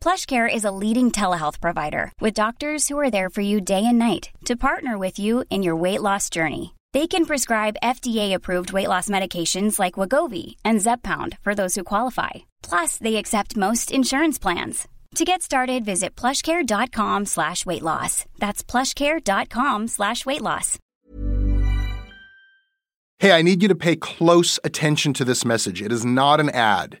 PlushCare is a leading telehealth provider with doctors who are there for you day and night to partner with you in your weight loss journey. They can prescribe FDA-approved weight loss medications like Wegovy and Zepbound for those who qualify. Plus, they accept most insurance plans. To get started, visit plushcare.com/weightloss. That's plushcare.com/weightloss. Hey, I need you to pay close attention to this message. It is not an ad.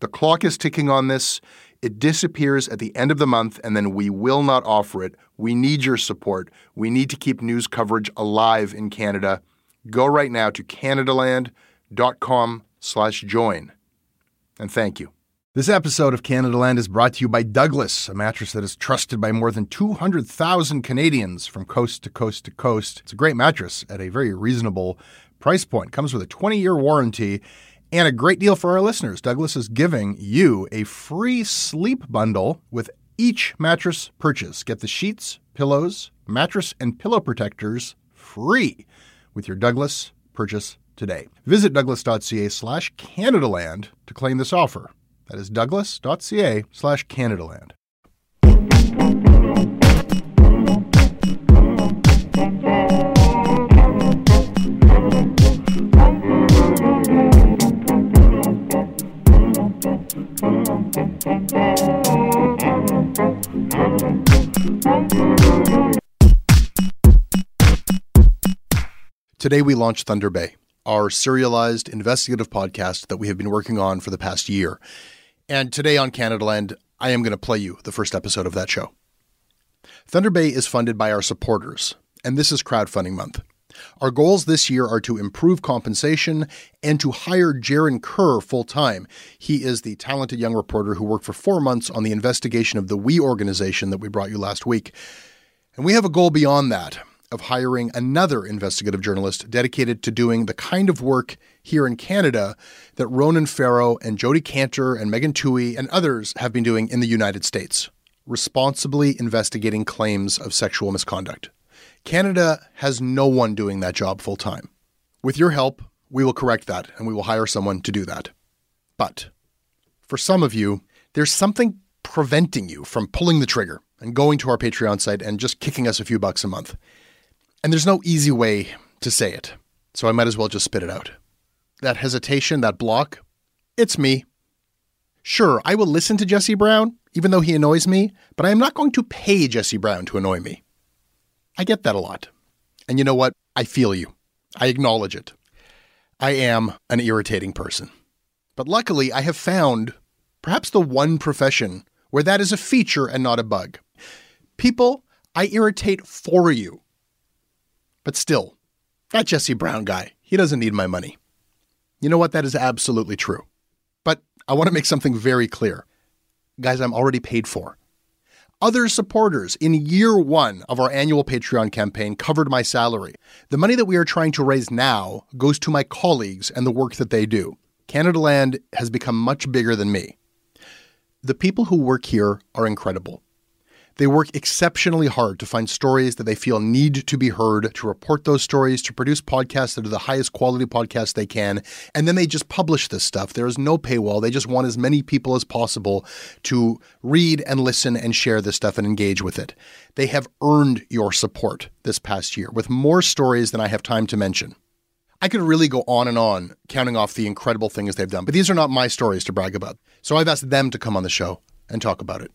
The clock is ticking on this. It disappears at the end of the month, and then we will not offer it. We need your support. We need to keep news coverage alive in Canada. Go right now to canadaland.com/join. And thank you. This episode of Canadaland is brought to you by Douglas, a mattress that is trusted by more than 200,000 Canadians from coast to coast to coast. It's a great mattress at a very reasonable price point. Comes with a 20-year warranty. And a great deal for our listeners. Douglas is giving you a free sleep bundle with each mattress purchase. Get the sheets, pillows, mattress, and pillow protectors free with your Douglas purchase today. Visit douglas.ca/Canadaland to claim this offer. That is douglas.ca/Canadaland. Today we launch Thunder Bay, our serialized investigative podcast that we have been working on for the past year. And today on Canadaland, I am going to play you the first episode of that show. Thunder Bay is funded by our supporters, and this is crowdfunding month. Our goals this year are to improve compensation and to hire Jaren Kerr full-time. He is the talented young reporter who worked for 4 months on the investigation of the WE organization that we brought you last week. And we have a goal beyond that, of hiring another investigative journalist dedicated to doing the kind of work here in Canada that Ronan Farrow and Jodi Kantor and Megan Twohey and others have been doing in the United States, responsibly investigating claims of sexual misconduct. Canada has no one doing that job full time. With your help, we will correct that, and we will hire someone to do that. But for some of you, there's something preventing you from pulling the trigger and going to our Patreon site and just kicking us a few bucks a month. And there's no easy way to say it, so I might as well just spit it out. That hesitation, that block, it's me. Sure, I will listen to Jesse Brown, even though he annoys me, but I am not going to pay Jesse Brown to annoy me. I get that a lot. And you know what? I feel you. I acknowledge it. I am an irritating person. But luckily, I have found perhaps the one profession where that is a feature and not a bug. People, I irritate for you. But still, that Jesse Brown guy, he doesn't need my money. You know what? That is absolutely true. But I want to make something very clear. Guys, I'm already paid for. Other supporters in year one of our annual Patreon campaign covered my salary. The money that we are trying to raise now goes to my colleagues and the work that they do. Canadaland has become much bigger than me. The people who work here are incredible. They work exceptionally hard to find stories that they feel need to be heard, to report those stories, to produce podcasts that are the highest quality podcasts they can, and then they just publish this stuff. There is no paywall. They just want as many people as possible to read and listen and share this stuff and engage with it. They have earned your support this past year with more stories than I have time to mention. I could really go on and on counting off the incredible things they've done, but these are not my stories to brag about. So I've asked them to come on the show and talk about it.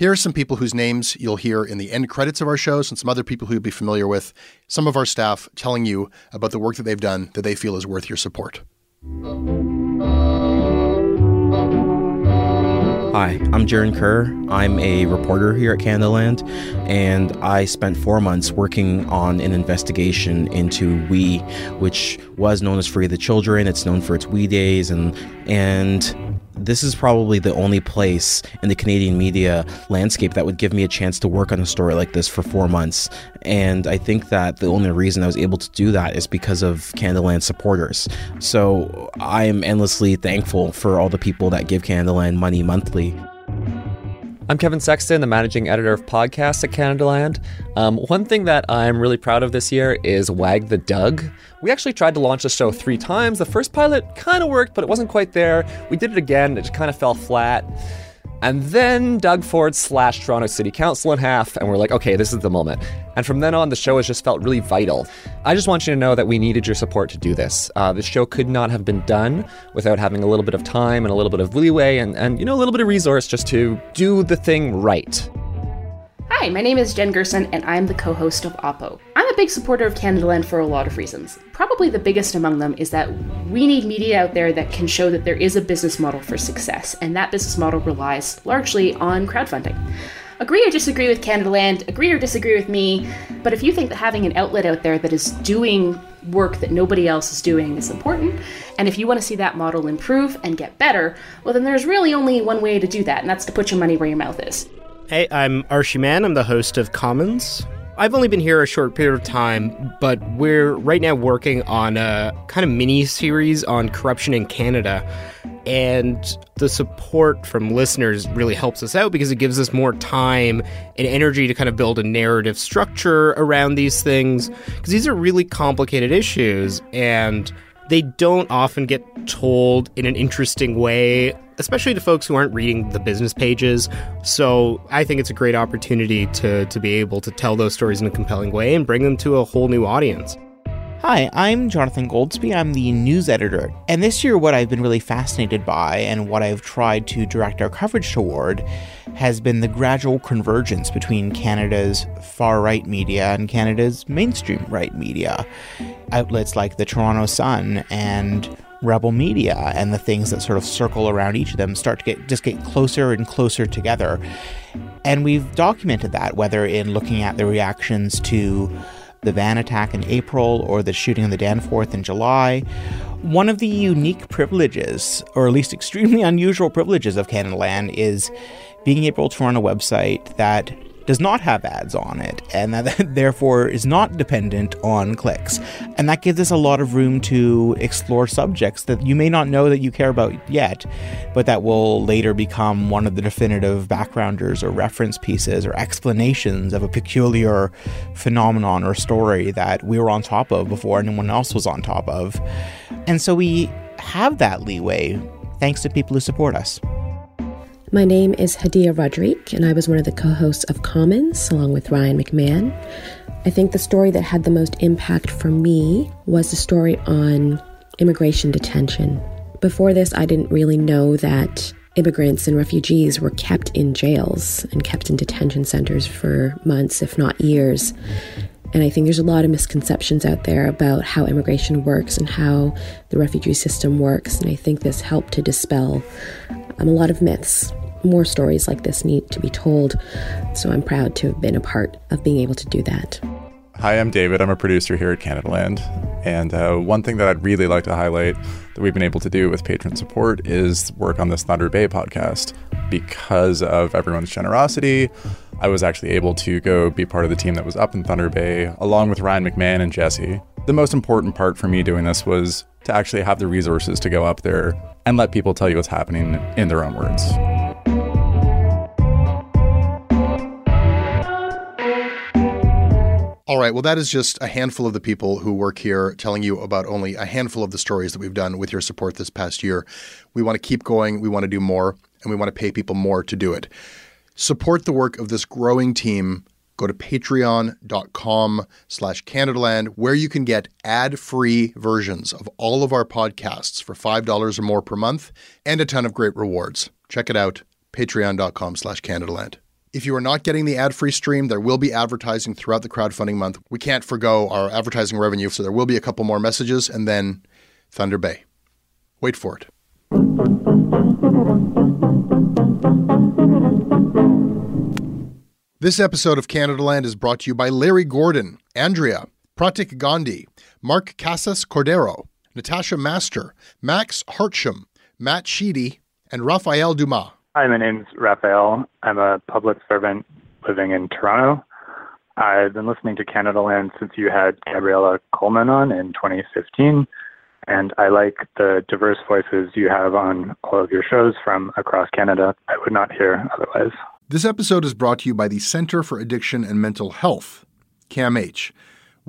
Here are some people whose names you'll hear in the end credits of our shows and some other people who you'll be familiar with, some of our staff telling you about the work that they've done that they feel is worth your support. Hi, I'm Jaren Kerr. I'm a reporter here at Canadaland, and I spent 4 months working on an investigation into WE, which was known as Free the Children. It's known for its WE Days, and this is probably the only place in the Canadian media landscape that would give me a chance to work on a story like this for 4 months. And I think that the only reason I was able to do that is because of Canadaland supporters. So I am endlessly thankful for all the people that give Canadaland money monthly. I'm Kevin Sexton, the managing editor of podcasts at Canadaland. One thing that I'm really proud of this year is Wag the Dog. We actually tried to launch the show 3 times. The first pilot kind of worked, but it wasn't quite there. We did it again. It kind of fell flat. And then Doug Ford slashed Toronto City Council in half, and we're like, okay, this is the moment. And from then on, the show has just felt really vital. I just want you to know that we needed your support to do this. The show could not have been done without having a little bit of time and a little bit of leeway and you know, a little bit of resource just to do the thing right. Hi, my name is Jen Gerson, and I'm the co-host of Oppo. I'm a big supporter of Canadaland for a lot of reasons. Probably the biggest among them is that we need media out there that can show that there is a business model for success, and that business model relies largely on crowdfunding. Agree or disagree with Canadaland, agree or disagree with me, but if you think that having an outlet out there that is doing work that nobody else is doing is important, and if you want to see that model improve and get better, well then there's really only one way to do that, and that's to put your money where your mouth is. Hey, I'm Arshi Mann. I'm the host of Commons. I've only been here a short period of time, but we're right now working on a kind of mini-series on corruption in Canada. And the support from listeners really helps us out because it gives us more time and energy to kind of build a narrative structure around these things. Because these are really complicated issues, and they don't often get told in an interesting way, especially to folks who aren't reading the business pages. So I think it's a great opportunity to be able to tell those stories in a compelling way and bring them to a whole new audience. Hi, I'm Jonathan Goldsby. I'm the news editor. And this year, what I've been really fascinated by and what I've tried to direct our coverage toward has been the gradual convergence between Canada's far-right media and Canada's mainstream right media. Outlets like the Toronto Sun and Rebel Media and the things that sort of circle around each of them start to get closer and closer together. And we've documented that, whether in looking at the reactions to the van attack in April or the shooting in the Danforth in July. One of the unique privileges, or at least extremely unusual privileges of Canadaland, is being able to run a website that does not have ads on it and that therefore is not dependent on clicks. And that gives us a lot of room to explore subjects that you may not know that you care about yet, but that will later become one of the definitive backgrounders or reference pieces or explanations of a peculiar phenomenon or story that we were on top of before anyone else was on top of. And so we have that leeway thanks to people who support us. My name is Hadia Rodriguez, and I was one of the co-hosts of Commons, along with Ryan McMahon. I think the story that had the most impact for me was the story on immigration detention. Before this, I didn't really know that immigrants and refugees were kept in jails and kept in detention centers for months, if not years. And I think there's a lot of misconceptions out there about how immigration works and how the refugee system works, and I think this helped to dispel a lot of myths. More stories like this need to be told, so I'm proud to have been a part of being able to do that. Hi, I'm David. I'm a producer here at Canadaland, and one thing that I'd really like to highlight that we've been able to do with patron support is work on this Thunder Bay podcast. Because of everyone's generosity, I was actually able to go be part of the team that was up in Thunder Bay, along with Ryan McMahon and Jesse. The most important part for me doing this was to actually have the resources to go up there and let people tell you what's happening in their own words. All right, well, that is just a handful of the people who work here telling you about only a handful of the stories that we've done with your support this past year. We want to keep going, we want to do more, and we want to pay people more to do it. Support the work of this growing team. Go to patreon.com/Canadaland, where you can get ad-free versions of all of our podcasts for $5 or more per month and a ton of great rewards. Check it out, patreon.com/Canadaland. If you are not getting the ad-free stream, there will be advertising throughout the crowdfunding month. We can't forgo our advertising revenue, so there will be a couple more messages, and then Thunder Bay. Wait for it. This episode of Canadaland is brought to you by Larry Gordon, Andrea, Pratik Gandhi, Mark Casas Cordero, Natasha Master, Max Hartsham, Matt Sheedy, and Raphael Dumas. Hi, my name's Raphael. I'm a public servant living in Toronto. I've been listening to Canadaland since you had Gabriella Coleman on in 2015, and I like the diverse voices you have on all of your shows from across Canada. I would not hear otherwise. This episode is brought to you by the Centre for Addiction and Mental Health, CAMH.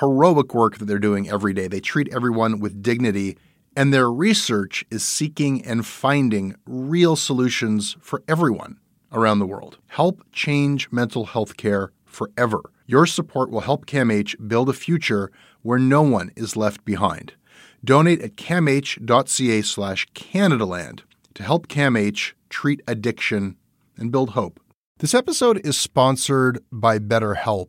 heroic work that they're doing every day. They treat everyone with dignity, and their research is seeking and finding real solutions for everyone around the world. Help change mental health care forever. Your support will help CAMH build a future where no one is left behind. Donate at camh.ca/Canadaland to help CAMH treat addiction and build hope. This episode is sponsored by BetterHelp.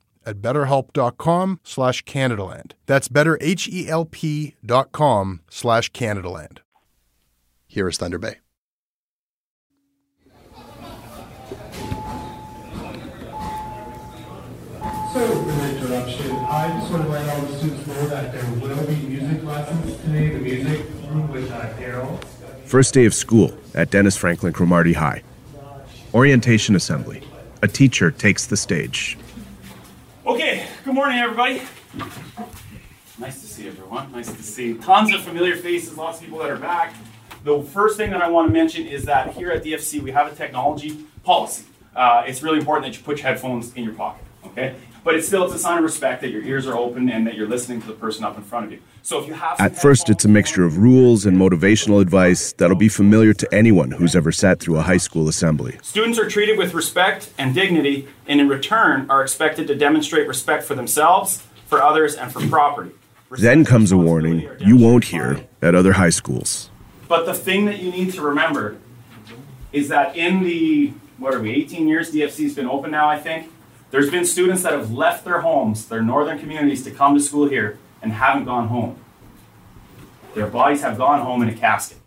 at betterhelp.com/Canadaland. That's betterhelp.com/Canadaland. Here is Thunder Bay. So, for the interruption, I just want to let all the students know that there will be music lessons today. The music room with Daryl. First day of school at Dennis Franklin Cromarty High. Orientation assembly. A teacher takes the stage. Okay, good morning, everybody. Nice to see everyone. Nice to see tons of familiar faces, lots of people that are back. The first thing that I want to mention is that here at DFC, we have a technology policy. It's really important that you put your headphones in your pocket, okay? But it's a sign of respect that your ears are open and that you're listening to the person up in front of you. So if you have at first, it's a mixture of rules and motivational advice that'll be familiar to anyone who's ever sat through a high school assembly. Students are treated with respect and dignity, and in return are expected to demonstrate respect for themselves, for others, and for property. Then comes a warning you won't hear at other high schools. But the thing that you need to remember is that in the, 18 years DFC's been open now, I think, there's been students that have left their homes, their northern communities, to come to school here and haven't gone home. Their bodies have gone home in a casket.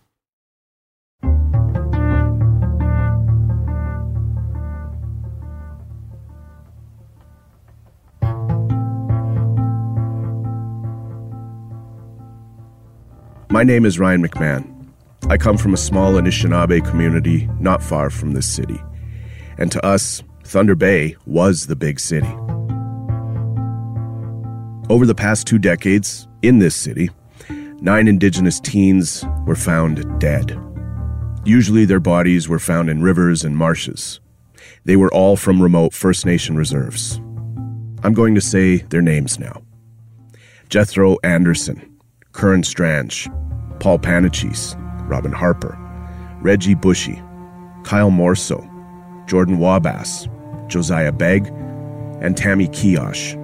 My name is Ryan McMahon. I come from a small Anishinaabe community not far from this city. And to us, Thunder Bay was the big city. Over the past 2 decades, in this city, 9 indigenous teens were found dead. Usually their bodies were found in rivers and marshes. They were all from remote First Nation reserves. I'm going to say their names now. Jethro Anderson, Curran Strange, Paul Panachis, Robin Harper, Reggie Bushy, Kyle Morso, Jordan Wabass, Josiah Begg, and Tammy Kiosh.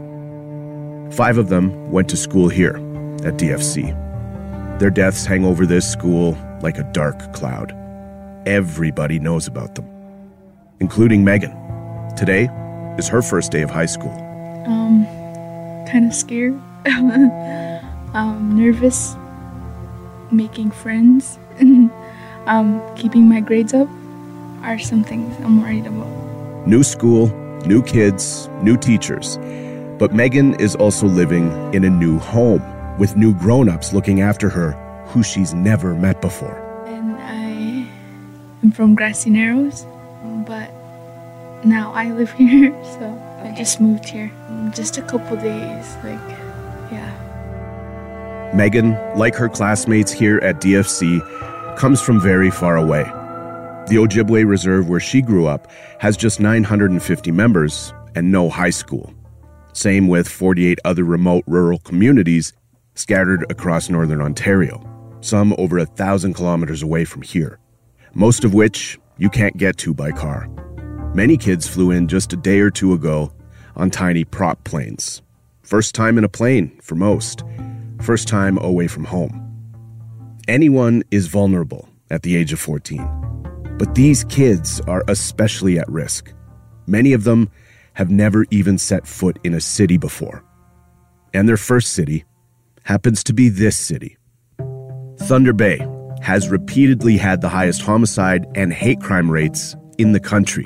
5 of them went to school here, at DFC. Their deaths hang over this school like a dark cloud. Everybody knows about them, including Megan. Today is her first day of high school. Kind of scared. Nervous. Making friends. Keeping my grades up are some things I'm worried about. New school, new kids, new teachers. But Megan is also living in a new home with new grown-ups looking after her who she's never met before. And I am from Grassy Narrows, but now I live here, so I just moved here. Just a couple days, yeah. Megan, like her classmates here at DFC, comes from very far away. The Ojibwe Reserve where she grew up has just 950 members and no high school. Same with 48 other remote rural communities scattered across northern Ontario, some over 1,000 kilometers away from here, most of which you can't get to by car. Many kids flew in just a day or two ago on tiny prop planes. First time in a plane for most. First time away from home. Anyone is vulnerable at the age of 14. But these kids are especially at risk. Many of them have never even set foot in a city before. And their first city happens to be this city. Thunder Bay has repeatedly had the highest homicide and hate crime rates in the country.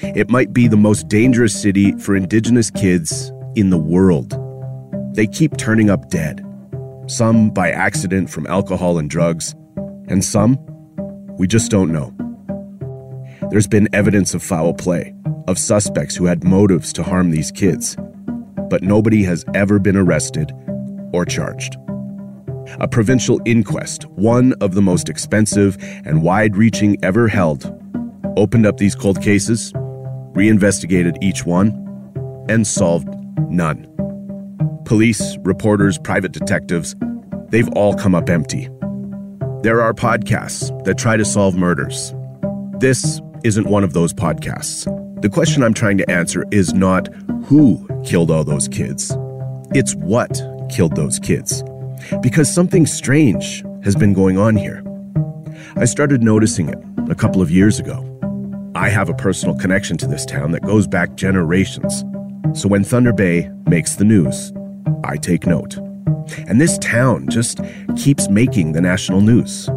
It might be the most dangerous city for Indigenous kids in the world. They keep turning up dead, some by accident from alcohol and drugs, and some we just don't know. There's been evidence of foul play, of suspects who had motives to harm these kids, but nobody has ever been arrested or charged. A provincial inquest, one of the most expensive and wide-reaching ever held, opened up these cold cases, reinvestigated each one, and solved none. Police, reporters, private detectives, they've all come up empty. There are podcasts that try to solve murders. This isn't one of those podcasts. The question I'm trying to answer is not who killed all those kids. It's what killed those kids. Because something strange has been going on here. I started noticing it a couple of years ago. I have a personal connection to this town that goes back generations. So when Thunder Bay makes the news, I take note. And this town just keeps making the national news.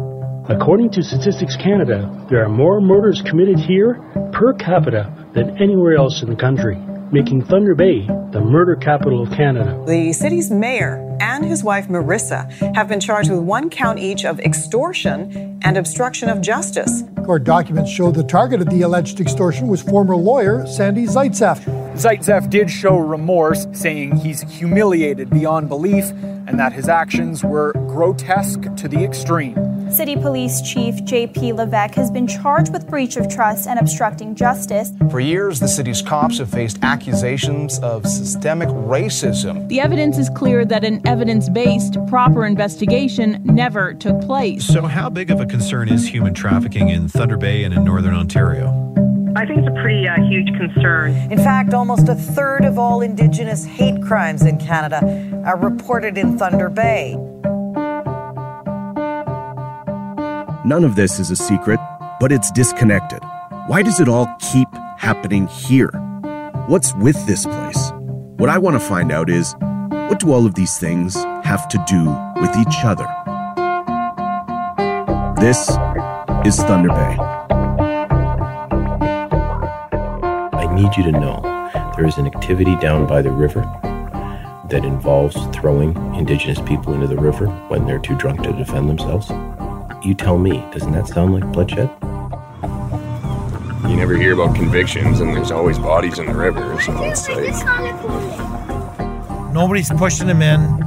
According to Statistics Canada, there are more murders committed here per capita than anywhere else in the country, making Thunder Bay the murder capital of Canada. The city's mayor and his wife, Marissa, have been charged with one count each of extortion and obstruction of justice. Court documents show the target of the alleged extortion was former lawyer Sandy Zaitzeff. Zaitzeff did show remorse, saying he's humiliated beyond belief and that his actions were grotesque to the extreme. City Police Chief J.P. Levesque has been charged with breach of trust and obstructing justice. For years, the city's cops have faced accusations of systemic racism. The evidence is clear that an evidence-based, proper investigation never took place. So how big of a concern is human trafficking in Thunder Bay and in Northern Ontario? I think it's a pretty huge concern. In fact, almost a third of all Indigenous hate crimes in Canada are reported in Thunder Bay. None of this is a secret, but it's disconnected. Why does it all keep happening here? What's with this place? What I want to find out is, what do all of these things have to do with each other? This is Thunder Bay. I need you to know there is an activity down by the river that involves throwing Indigenous people into the river when they're too drunk to defend themselves. You tell me, doesn't that sound like bloodshed? You never hear about convictions, and there's always bodies in the river, so it's like... Nobody's pushing them in.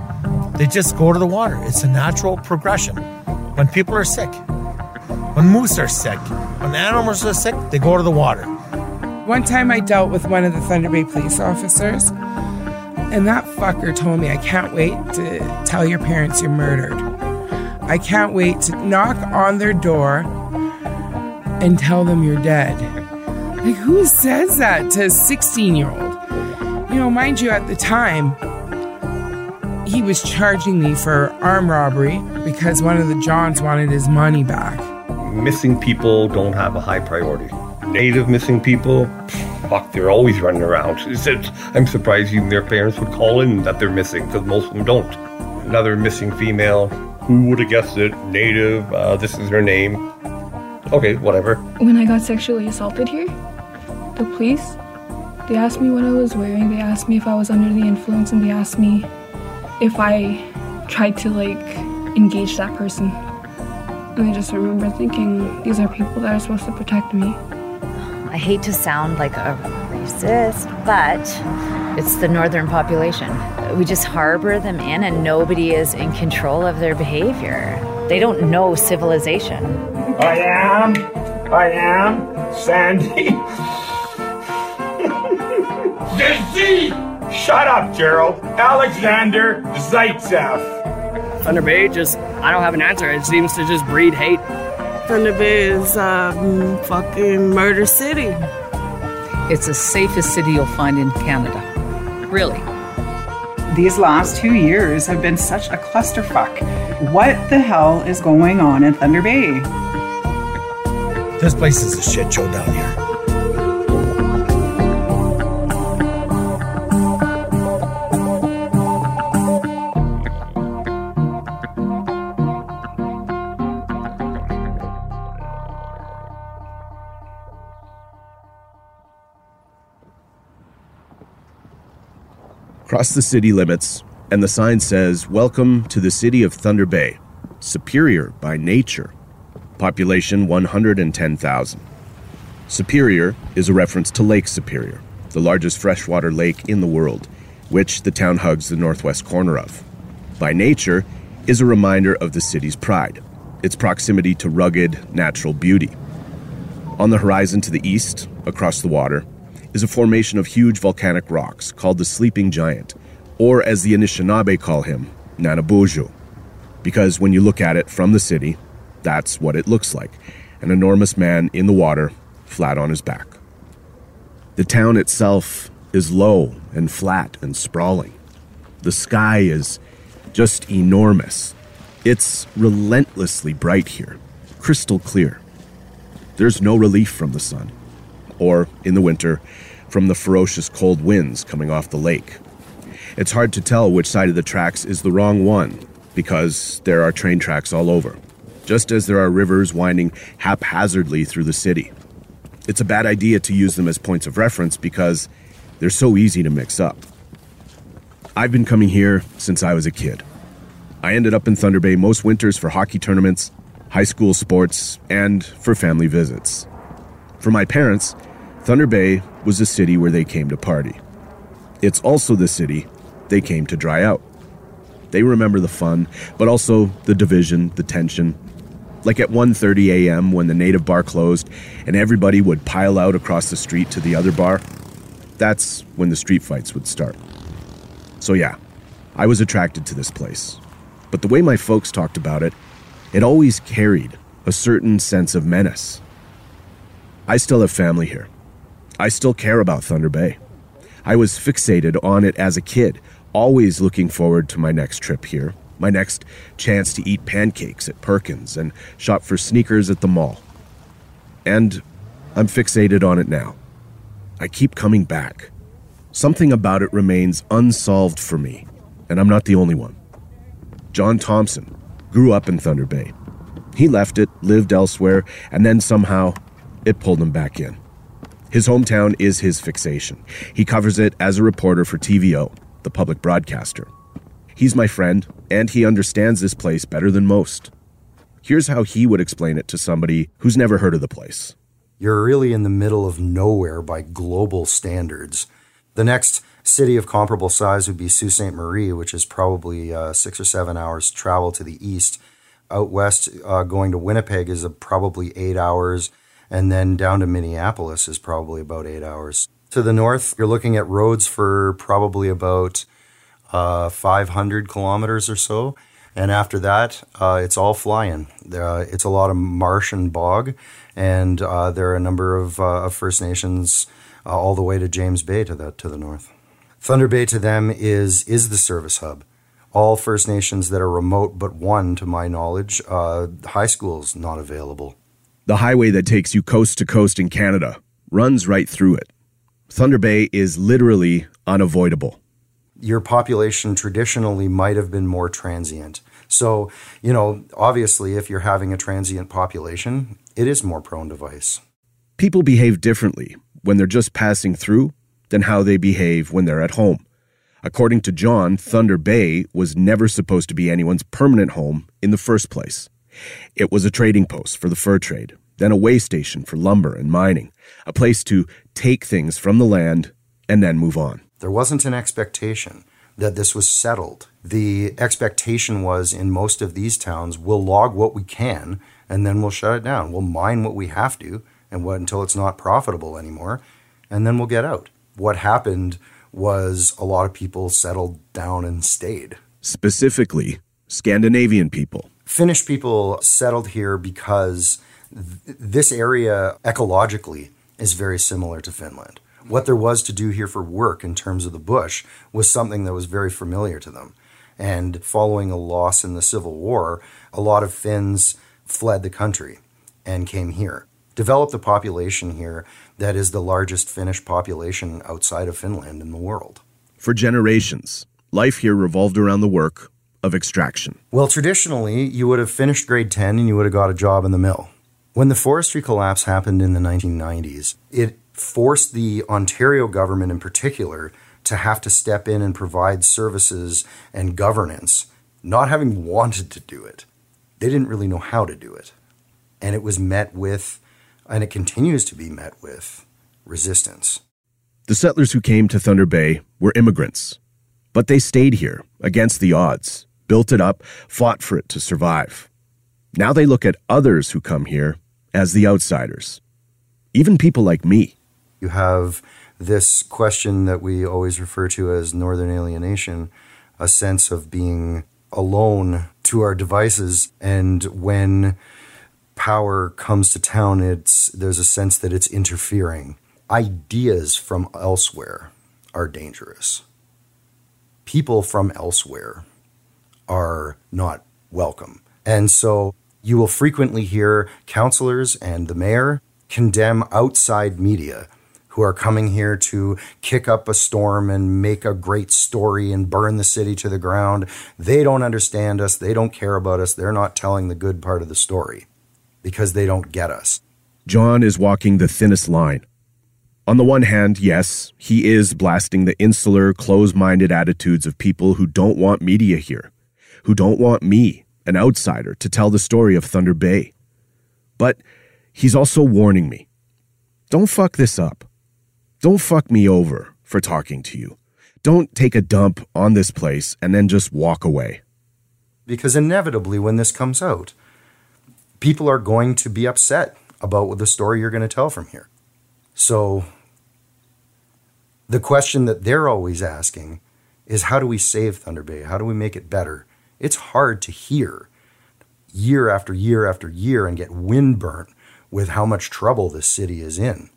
They just go to the water. It's a natural progression. When people are sick, when moose are sick, when animals are sick, they go to the water. One time I dealt with one of the Thunder Bay police officers, and that fucker told me, I can't wait to tell your parents you're murdered. I can't wait to knock on their door and tell them you're dead. Like, who says that to a 16-year-old? You know, mind you, at the time, he was charging me for armed robbery because one of the Johns wanted his money back. Missing people don't have a high priority. Native missing people, fuck, they're always running around. I'm surprised even their parents would call in that they're missing, because most of them don't. Another missing female, who would have guessed it? Native, this is her name. Okay, whatever. When I got sexually assaulted here, the police, they asked me what I was wearing, they asked me if I was under the influence, and they asked me if I tried to, engage that person. And I just remember thinking, these are people that are supposed to protect me. I hate to sound like a racist, but it's the northern population. We just harbor them in, and nobody is in control of their behavior. They don't know civilization. I am Sandy. Jesse! Shut up, Gerald. Alexander Zaitzeff. Thunder Bay I don't have an answer. It seems to just breed hate. Thunder Bay is a fucking murder city. It's the safest city you'll find in Canada. Really. These last 2 years have been such a clusterfuck. What the hell is going on in Thunder Bay? This place is a shit show down here. Across the city limits, and the sign says, "Welcome to the city of Thunder Bay, superior by nature, population 110,000. Superior is a reference to Lake Superior, the largest freshwater lake in the world, which the town hugs the northwest corner of. By nature is a reminder of the city's pride, its proximity to rugged, natural beauty. On the horizon to the east, across the water, is a formation of huge volcanic rocks called the Sleeping Giant, or as the Anishinaabe call him, Nanabuju. Because when you look at it from the city, that's what it looks like, an enormous man in the water, flat on his back. The town itself is low and flat and sprawling. The sky is just enormous. It's relentlessly bright here, crystal clear. There's no relief from the sun, or, in the winter, from the ferocious cold winds coming off the lake. It's hard to tell which side of the tracks is the wrong one, because there are train tracks all over, just as there are rivers winding haphazardly through the city. It's a bad idea to use them as points of reference because they're so easy to mix up. I've been coming here since I was a kid. I ended up in Thunder Bay most winters for hockey tournaments, high school sports, and for family visits. For my parents, Thunder Bay was the city where they came to party. It's also the city they came to dry out. They remember the fun, but also the division, the tension. Like at 1:30 a.m. when the native bar closed and everybody would pile out across the street to the other bar, that's when the street fights would start. So yeah, I was attracted to this place. But the way my folks talked about it, it always carried a certain sense of menace. I still have family here. I still care about Thunder Bay. I was fixated on it as a kid, always looking forward to my next trip here, my next chance to eat pancakes at Perkins and shop for sneakers at the mall. And I'm fixated on it now. I keep coming back. Something about it remains unsolved for me, and I'm not the only one. John Thompson grew up in Thunder Bay. He left it, lived elsewhere, and then somehow it pulled him back in. His hometown is his fixation. He covers it as a reporter for TVO, the public broadcaster. He's my friend, and he understands this place better than most. Here's how he would explain it to somebody who's never heard of the place. You're really in the middle of nowhere by global standards. The next city of comparable size would be Sault Ste. Marie, which is probably 6 or 7 hours travel to the east. Out west, going to Winnipeg is probably 8 hours. And then down to Minneapolis is probably about 8 hours. To the north, you're looking at roads for probably about 500 kilometers or so. And after that, it's all flying. It's a lot of marsh and bog. And there are a number of First Nations all the way to James Bay to the north. Thunder Bay to them is the service hub. all First Nations that are remote, but one, to my knowledge, high school's not available. The highway that takes you coast to coast in Canada runs right through it. Thunder Bay is literally unavoidable. Your population traditionally might have been more transient. So, you know, obviously, if you're having a transient population, it is more prone to vice. People behave differently when they're just passing through than how they behave when they're at home. According to John, Thunder Bay was never supposed to be anyone's permanent home in the first place. It was a trading post for the fur trade, then a way station for lumber and mining, a place to take things from the land and then move on. There wasn't an expectation that this was settled. The expectation was, in most of these towns, we'll log what we can and then we'll shut it down. We'll mine what we have to until it's not profitable anymore, and then we'll get out. What happened was a lot of people settled down and stayed. Specifically, Scandinavian people. Finnish people settled here because this area ecologically is very similar to Finland. What there was to do here for work in terms of the bush was something that was very familiar to them. And following a loss in the Civil War, a lot of Finns fled the country and came here, developed a population here that is the largest Finnish population outside of Finland in the world. For generations, life here revolved around the work of extraction. Well, traditionally, you would have finished grade 10 and you would have got a job in the mill. When the forestry collapse happened in the 1990s, it forced the Ontario government in particular to have to step in and provide services and governance, not having wanted to do it. They didn't really know how to do it. And it was met with, and it continues to be met with, resistance. The settlers who came to Thunder Bay were immigrants, but they stayed here against the odds, built it up, fought for it to survive. Now they look at others who come here as the outsiders, even people like me. You have this question that we always refer to as northern alienation, a sense of being alone to our devices. And when power comes to town, there's a sense that it's interfering. Ideas from elsewhere are dangerous. People from elsewhere are not welcome. And so you will frequently hear councillors and the mayor condemn outside media who are coming here to kick up a storm and make a great story and burn the city to the ground. They don't understand us. They don't care about us. They're not telling the good part of the story because they don't get us. John is walking the thinnest line. On the one hand, yes, he is blasting the insular, close-minded attitudes of people who don't want media here, who don't want me, an outsider, to tell the story of Thunder Bay. But he's also warning me. Don't fuck this up. Don't fuck me over for talking to you. Don't take a dump on this place and then just walk away. Because inevitably when this comes out, people are going to be upset about what the story you're going to tell from here. So the question that they're always asking is, how do we save Thunder Bay? How do we make it better? It's hard to hear year after year after year and get windburnt with how much trouble this city is in.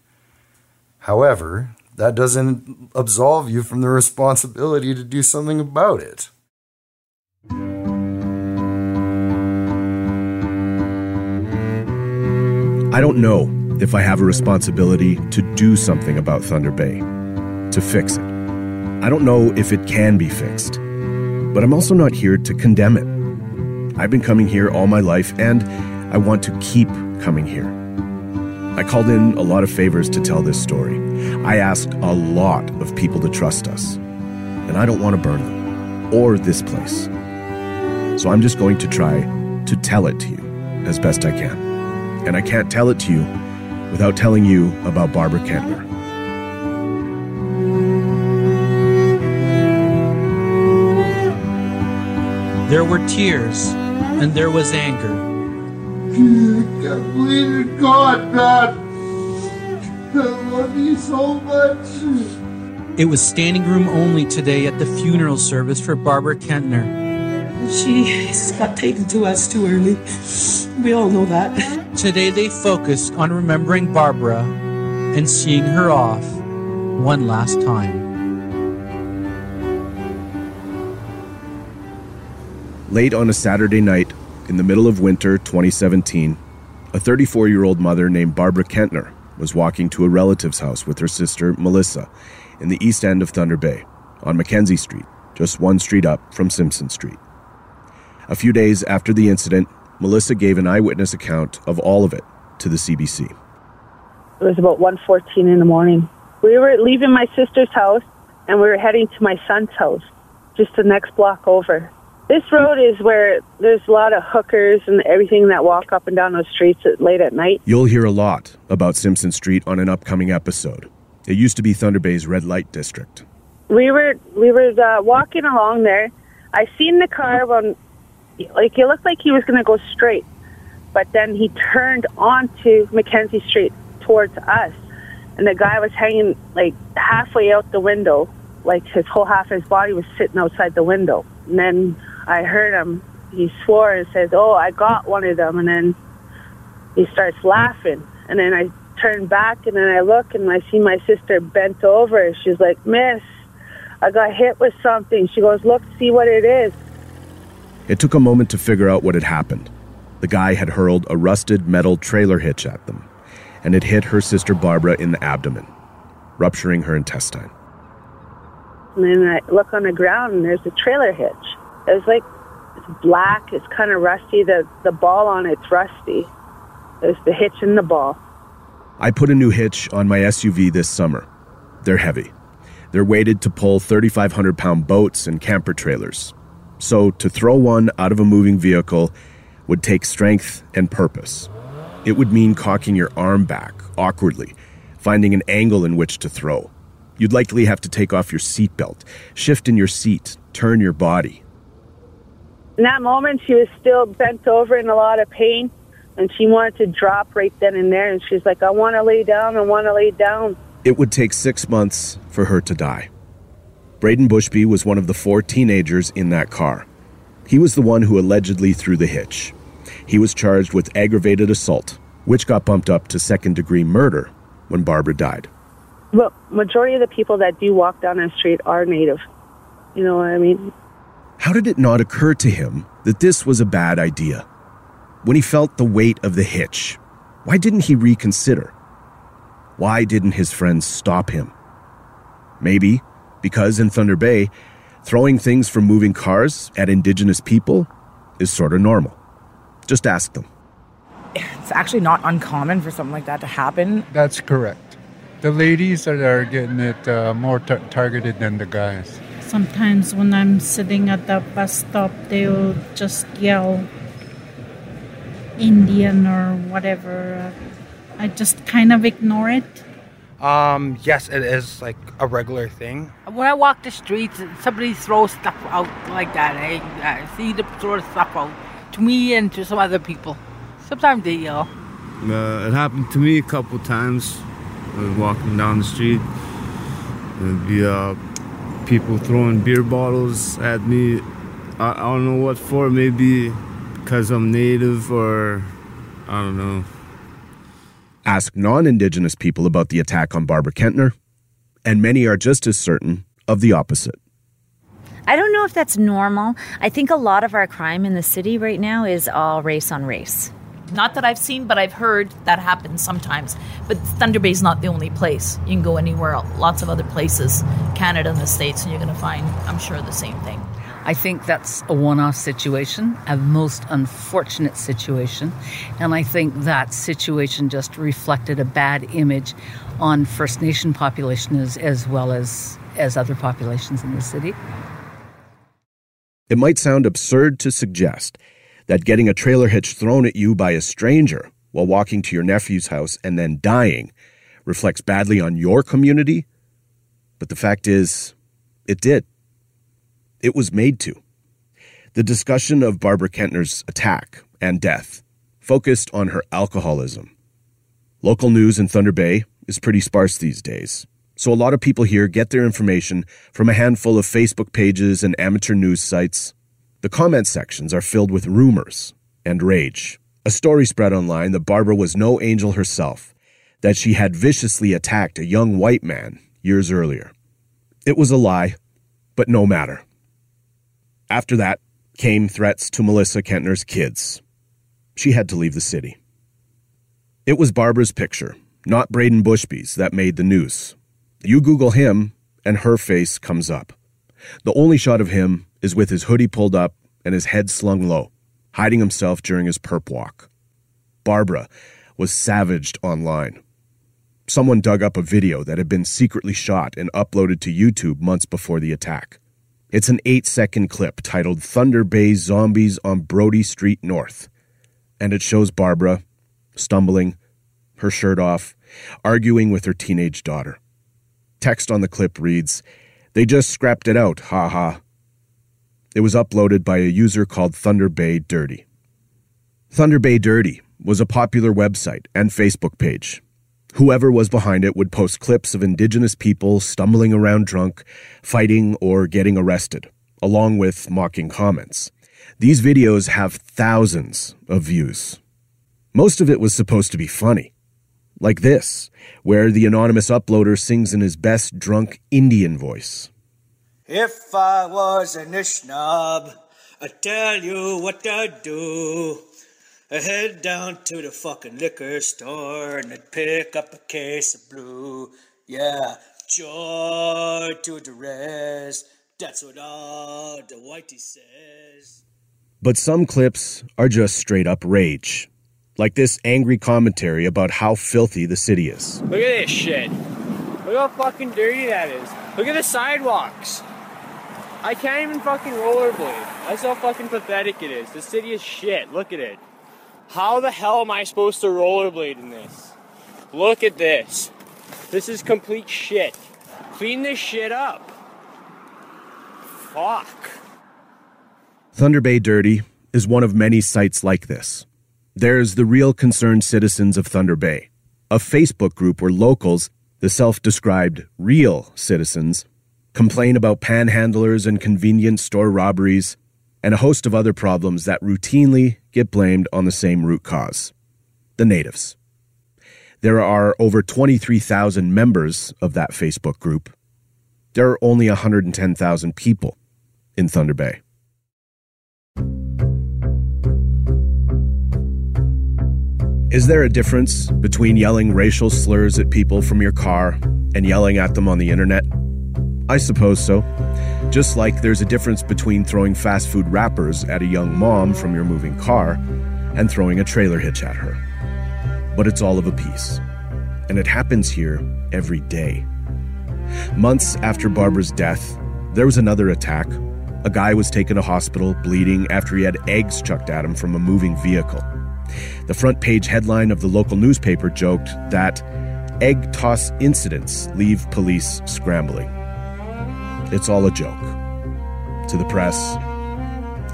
However, that doesn't absolve you from the responsibility to do something about it. I don't know if I have a responsibility to do something about Thunder Bay, to fix it. I don't know if it can be fixed, but I'm also not here to condemn it. I've been coming here all my life, and I want to keep coming here. I called in a lot of favors to tell this story. I asked a lot of people to trust us, and I don't want to burn them or this place. So I'm just going to try to tell it to you as best I can. And I can't tell it to you without telling you about Barbara Kentner. There were tears, and there was anger. God, man. I love you so much. It was standing room only today at the funeral service for Barbara Kentner. She got taken to us too early. We all know that. Today they focused on remembering Barbara and seeing her off one last time. Late on a Saturday night, in the middle of winter 2017, a 34-year-old mother named Barbara Kentner was walking to a relative's house with her sister, Melissa, in the east end of Thunder Bay, on Mackenzie Street, just one street up from Simpson Street. A few days after the incident, Melissa gave an eyewitness account of all of it to the CBC. It was about 1:14 in the morning. We were leaving my sister's house, and we were heading to my son's house, just the next block over. This road is where there's a lot of hookers and everything that walk up and down those streets late at night. You'll hear a lot about Simpson Street on an upcoming episode. It used to be Thunder Bay's red light district. We were walking along there. I seen the car when, like, it looked like he was going to go straight, but then he turned onto Mackenzie Street towards us, and the guy was hanging like halfway out the window, like his whole half of his body was sitting outside the window. And then I heard him, he swore and says, "Oh, I got one of them." And then he starts laughing. And then I turn back and then I look and I see my sister bent over. She's like, "Miss, I got hit with something." She goes, "Look, see what it is." It took a moment to figure out what had happened. The guy had hurled a rusted metal trailer hitch at them, and it hit her sister Barbara in the abdomen, rupturing her intestine. And then I look on the ground, and there's a trailer hitch. It's like, it's black, it's kind of rusty. The ball on it's rusty. There's the hitch and the ball. I put a new hitch on my SUV this summer. They're heavy. They're weighted to pull 3,500-pound boats and camper trailers. So to throw one out of a moving vehicle would take strength and purpose. It would mean cocking your arm back awkwardly, finding an angle in which to throw. You'd likely have to take off your seatbelt, shift in your seat, turn your body. In that moment, she was still bent over in a lot of pain, and she wanted to drop right then and there, and she's like, "I want to lay down, I want to lay down." It would take 6 months for her to die. Braden Bushby was one of the 4 teenagers in that car. He was the one who allegedly threw the hitch. He was charged with aggravated assault, which got bumped up to second-degree murder when Barbara died. Well, majority of the people that do walk down that street are native. You know what I mean? How did it not occur to him that this was a bad idea? When he felt the weight of the hitch, why didn't he reconsider? Why didn't his friends stop him? Maybe because in Thunder Bay, throwing things from moving cars at Indigenous people is sort of normal. Just ask them. It's actually not uncommon for something like that to happen. That's correct. The ladies are getting it more targeted than the guys. Sometimes when I'm sitting at the bus stop, they'll just yell Indian or whatever. I just kind of ignore it. Yes, it is like a regular thing. When I walk the streets, somebody throws stuff out like that. I see them throw stuff out to me and to some other people. Sometimes they yell. It happened to me a couple times. Walking down the street, there'd be people throwing beer bottles at me. I don't know what for, maybe because I'm native or I don't know. Ask non-Indigenous people about the attack on Barbara Kentner, and many are just as certain of the opposite. I don't know if that's normal. I think a lot of our crime in the city right now is all race on race. Not that I've seen, but I've heard that happens sometimes. But Thunder Bay's not the only place. You can go anywhere else. Lots of other places, Canada and the States, and you're going to find, I'm sure, the same thing. I think that's a one-off situation, a most unfortunate situation. And I think that situation just reflected a bad image on First Nation populations as well as other populations in the city. It might sound absurd to suggest that getting a trailer hitch thrown at you by a stranger while walking to your nephew's house and then dying reflects badly on your community. But the fact is, it did. It was made to. The discussion of Barbara Kentner's attack and death focused on her alcoholism. Local news in Thunder Bay is pretty sparse these days, so a lot of people here get their information from a handful of Facebook pages and amateur news sites. The comment sections are filled with rumors and rage. A story spread online that Barbara was no angel herself, that she had viciously attacked a young white man years earlier. It was a lie, but no matter. After that, came threats to Melissa Kentner's kids. She had to leave the city. It was Barbara's picture, not Braden Bushby's, that made the news. You Google him, and her face comes up. The only shot of him is with his hoodie pulled up and his head slung low, hiding himself during his perp walk. Barbara was savaged online. Someone dug up a video that had been secretly shot and uploaded to YouTube months before the attack. It's an 8-second clip titled Thunder Bay Zombies on Brody Street North, and it shows Barbara stumbling, her shirt off, arguing with her teenage daughter. Text on the clip reads, "They just scrapped it out, ha-ha." It was uploaded by a user called Thunder Bay Dirty. Thunder Bay Dirty was a popular website and Facebook page. Whoever was behind it would post clips of Indigenous people stumbling around drunk, fighting, or getting arrested, along with mocking comments. These videos have thousands of views. Most of it was supposed to be funny. Like this, where the anonymous uploader sings in his best drunk Indian voice. If I was an Anishinaabe, I'd tell you what I'd do. I'd head down to the fucking liquor store and I'd pick up a case of blue. Yeah, joy to the rest. That's what all the whitey says. But some clips are just straight up rage. Like this angry commentary about how filthy the city is. Look at this shit. Look how fucking dirty that is. Look at the sidewalks. I can't even fucking rollerblade. That's how fucking pathetic it is. The city is shit. Look at it. How the hell am I supposed to rollerblade in this? Look at this. This is complete shit. Clean this shit up. Fuck. Thunder Bay Dirty is one of many sites like this. There's the Real Concerned Citizens of Thunder Bay, a Facebook group where locals, the self-described real citizens, complain about panhandlers and convenience store robberies and a host of other problems that routinely get blamed on the same root cause, the natives. There are over 23,000 members of that Facebook group. There are only 110,000 people in Thunder Bay. Is there a difference between yelling racial slurs at people from your car and yelling at them on the internet? I suppose so. Just like there's a difference between throwing fast food wrappers at a young mom from your moving car and throwing a trailer hitch at her. But it's all of a piece. And it happens here every day. Months after Barbara's death, there was another attack. A guy was taken to hospital, bleeding after he had eggs chucked at him from a moving vehicle. The front page headline of the local newspaper joked that egg toss incidents leave police scrambling. It's all a joke. To the press,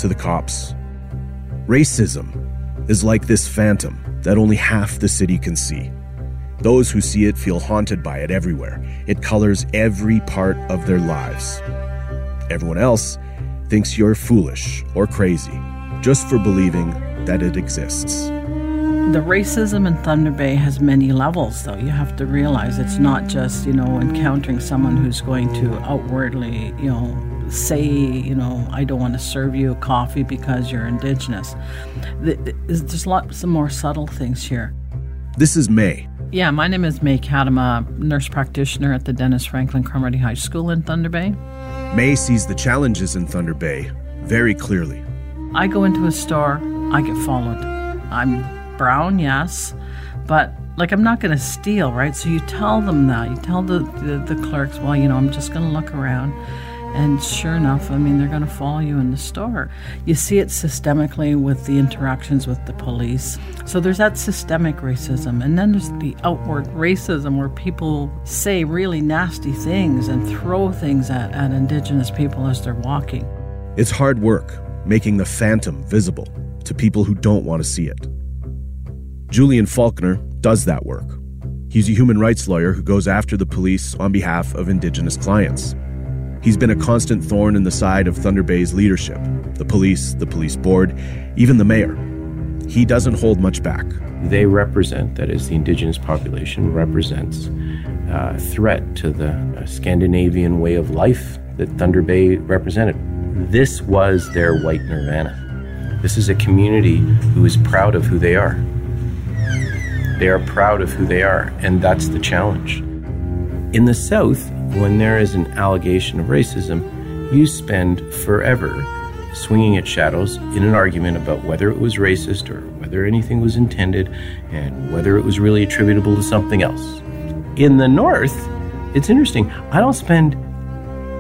to the cops. Racism is like this phantom that only half the city can see. Those who see it feel haunted by it everywhere. It colors every part of their lives. Everyone else thinks you're foolish or crazy just for believing that it exists. The racism in Thunder Bay has many levels, though. You have to realize it's not just, encountering someone who's going to outwardly, say, I don't want to serve you coffee because you're Indigenous. There's lots of more subtle things here. This is May. Yeah, my name is May Kadama, nurse practitioner at the Dennis Franklin Cromarty High School in Thunder Bay. May sees the challenges in Thunder Bay very clearly. I go into a store, I get followed. I'm brown, yes, but I'm not going to steal, right? So you tell them that. You tell the clerks, well, I'm just going to look around. And sure enough, they're going to follow you in the store. You see it systemically with the interactions with the police. So there's that systemic racism. And then there's the outward racism where people say really nasty things and throw things at Indigenous people as they're walking. It's hard work making the phantom visible to people who don't want to see it. Julian Faulkner does that work. He's a human rights lawyer who goes after the police on behalf of Indigenous clients. He's been a constant thorn in the side of Thunder Bay's leadership, the police, the police board, even the mayor. He doesn't hold much back. They represent, that is, the Indigenous population represents a threat to the Scandinavian way of life that Thunder Bay represented. This was their white Nirvana. This is a community who is proud of who they are. They are proud of who they are, and that's the challenge. In the South, when there is an allegation of racism, you spend forever swinging at shadows in an argument about whether it was racist or whether anything was intended and whether it was really attributable to something else. In the North, it's interesting. I don't spend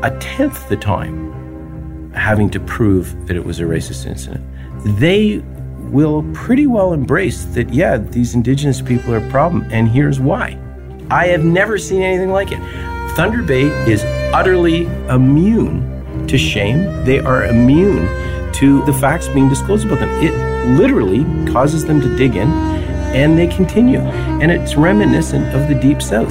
a tenth the time having to prove that it was a racist incident. They will pretty well embrace that, yeah, these Indigenous people are a problem, and here's why. I have never seen anything like it. Thunder Bay is utterly immune to shame. They are immune to the facts being disclosed about them. It literally causes them to dig in, and they continue. And it's reminiscent of the Deep South.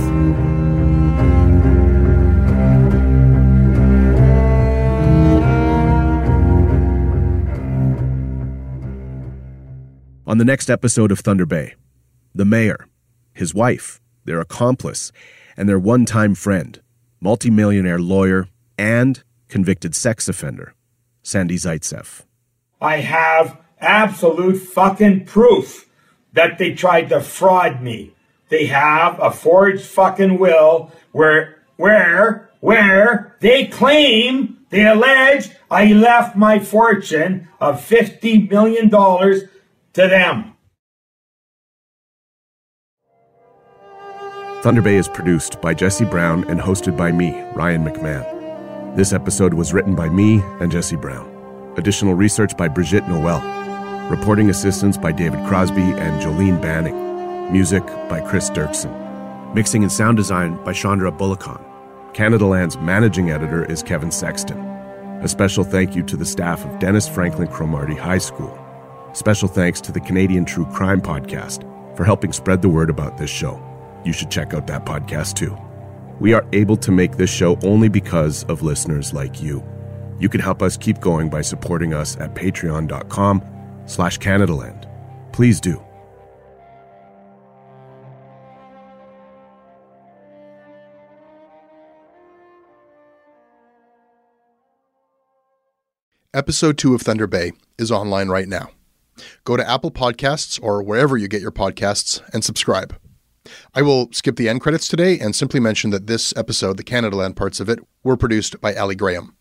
On the next episode of Thunder Bay, the mayor, his wife, their accomplice, and their one-time friend, multimillionaire lawyer and convicted sex offender, Sandy Zaitzeff. I have absolute fucking proof that they tried to fraud me. They have a forged fucking will where they claim, they allege I left my fortune of $50 million to them. Thunder Bay is produced by Jesse Brown and hosted by me, Ryan McMahon. This episode was written by me and Jesse Brown. Additional research by Brigitte Noel. Reporting assistance by David Crosby and Jolene Banning. Music by Chris Dirksen. Mixing and sound design by Chandra Bulakhan. Canadaland's managing editor is Kevin Sexton. A special thank you to the staff of Dennis Franklin Cromarty High School. Special thanks to the Canadian True Crime Podcast for helping spread the word about this show. You should check out that podcast too. We are able to make this show only because of listeners like you. You can help us keep going by supporting us at patreon.com/Canadaland. Please do. Episode 2 of Thunder Bay is online right now. Go to Apple Podcasts or wherever you get your podcasts and subscribe. I will skip the end credits today and simply mention that this episode, the Canadaland parts of it, were produced by Allie Graham.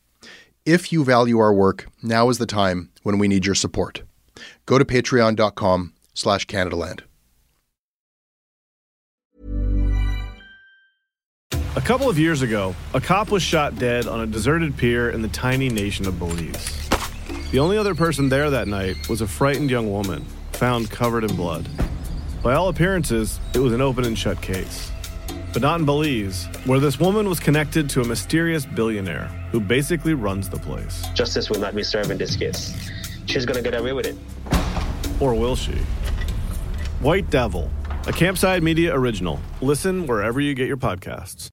If you value our work, now is the time when we need your support. Go to patreon.com/Canadaland. A couple of years ago, a cop was shot dead on a deserted pier in the tiny nation of Belize. The only other person there that night was a frightened young woman, found covered in blood. By all appearances, it was an open and shut case. But not in Belize, where this woman was connected to a mysterious billionaire who basically runs the place. Justice will not be served in this case. She's gonna get away with it. Or will she? White Devil, a Campside Media original. Listen wherever you get your podcasts.